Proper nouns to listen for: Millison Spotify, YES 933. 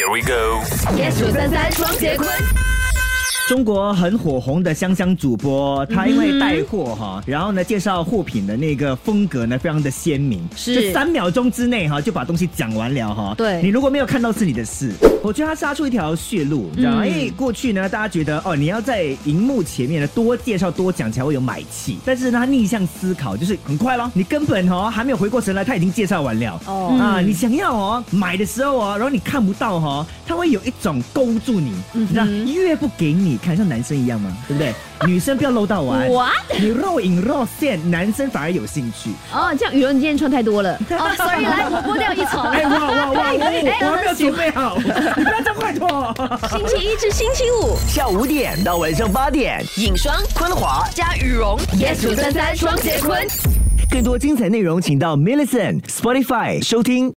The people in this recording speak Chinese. Here we go. YES 933双节棍。中国很火红的香香主播，他因为带货哈，然后呢介绍货品的那个风格呢非常的鲜明，就3秒钟之内哈就把东西讲完了哈。对，你如果没有看到是你的事。我觉得他杀出一条血路，你知道吗？因为过去呢大家觉得哦你要在荧幕前面呢多介绍多讲才会有买气，但是呢他逆向思考，就是很快咯，你根本哦还没有回过神来他已经介绍完了啊，你想要哦买的时候哦，然后你看不到哦，他会有一种勾住你，你知道越不给你。看像男生一样嘛，对不对？女生不要露到完，你若隐若现，男生反而有兴趣。哦，这样羽绒你今天穿太多了。哦，所以来我剥掉一丛。哎哇，我还没有准备好，你不要这么快脱。星期1至星期5下午5点到晚上8点，影双昆华加羽绒 ，YES 933双节棍。更多精彩内容，请到 Millison Spotify 收听。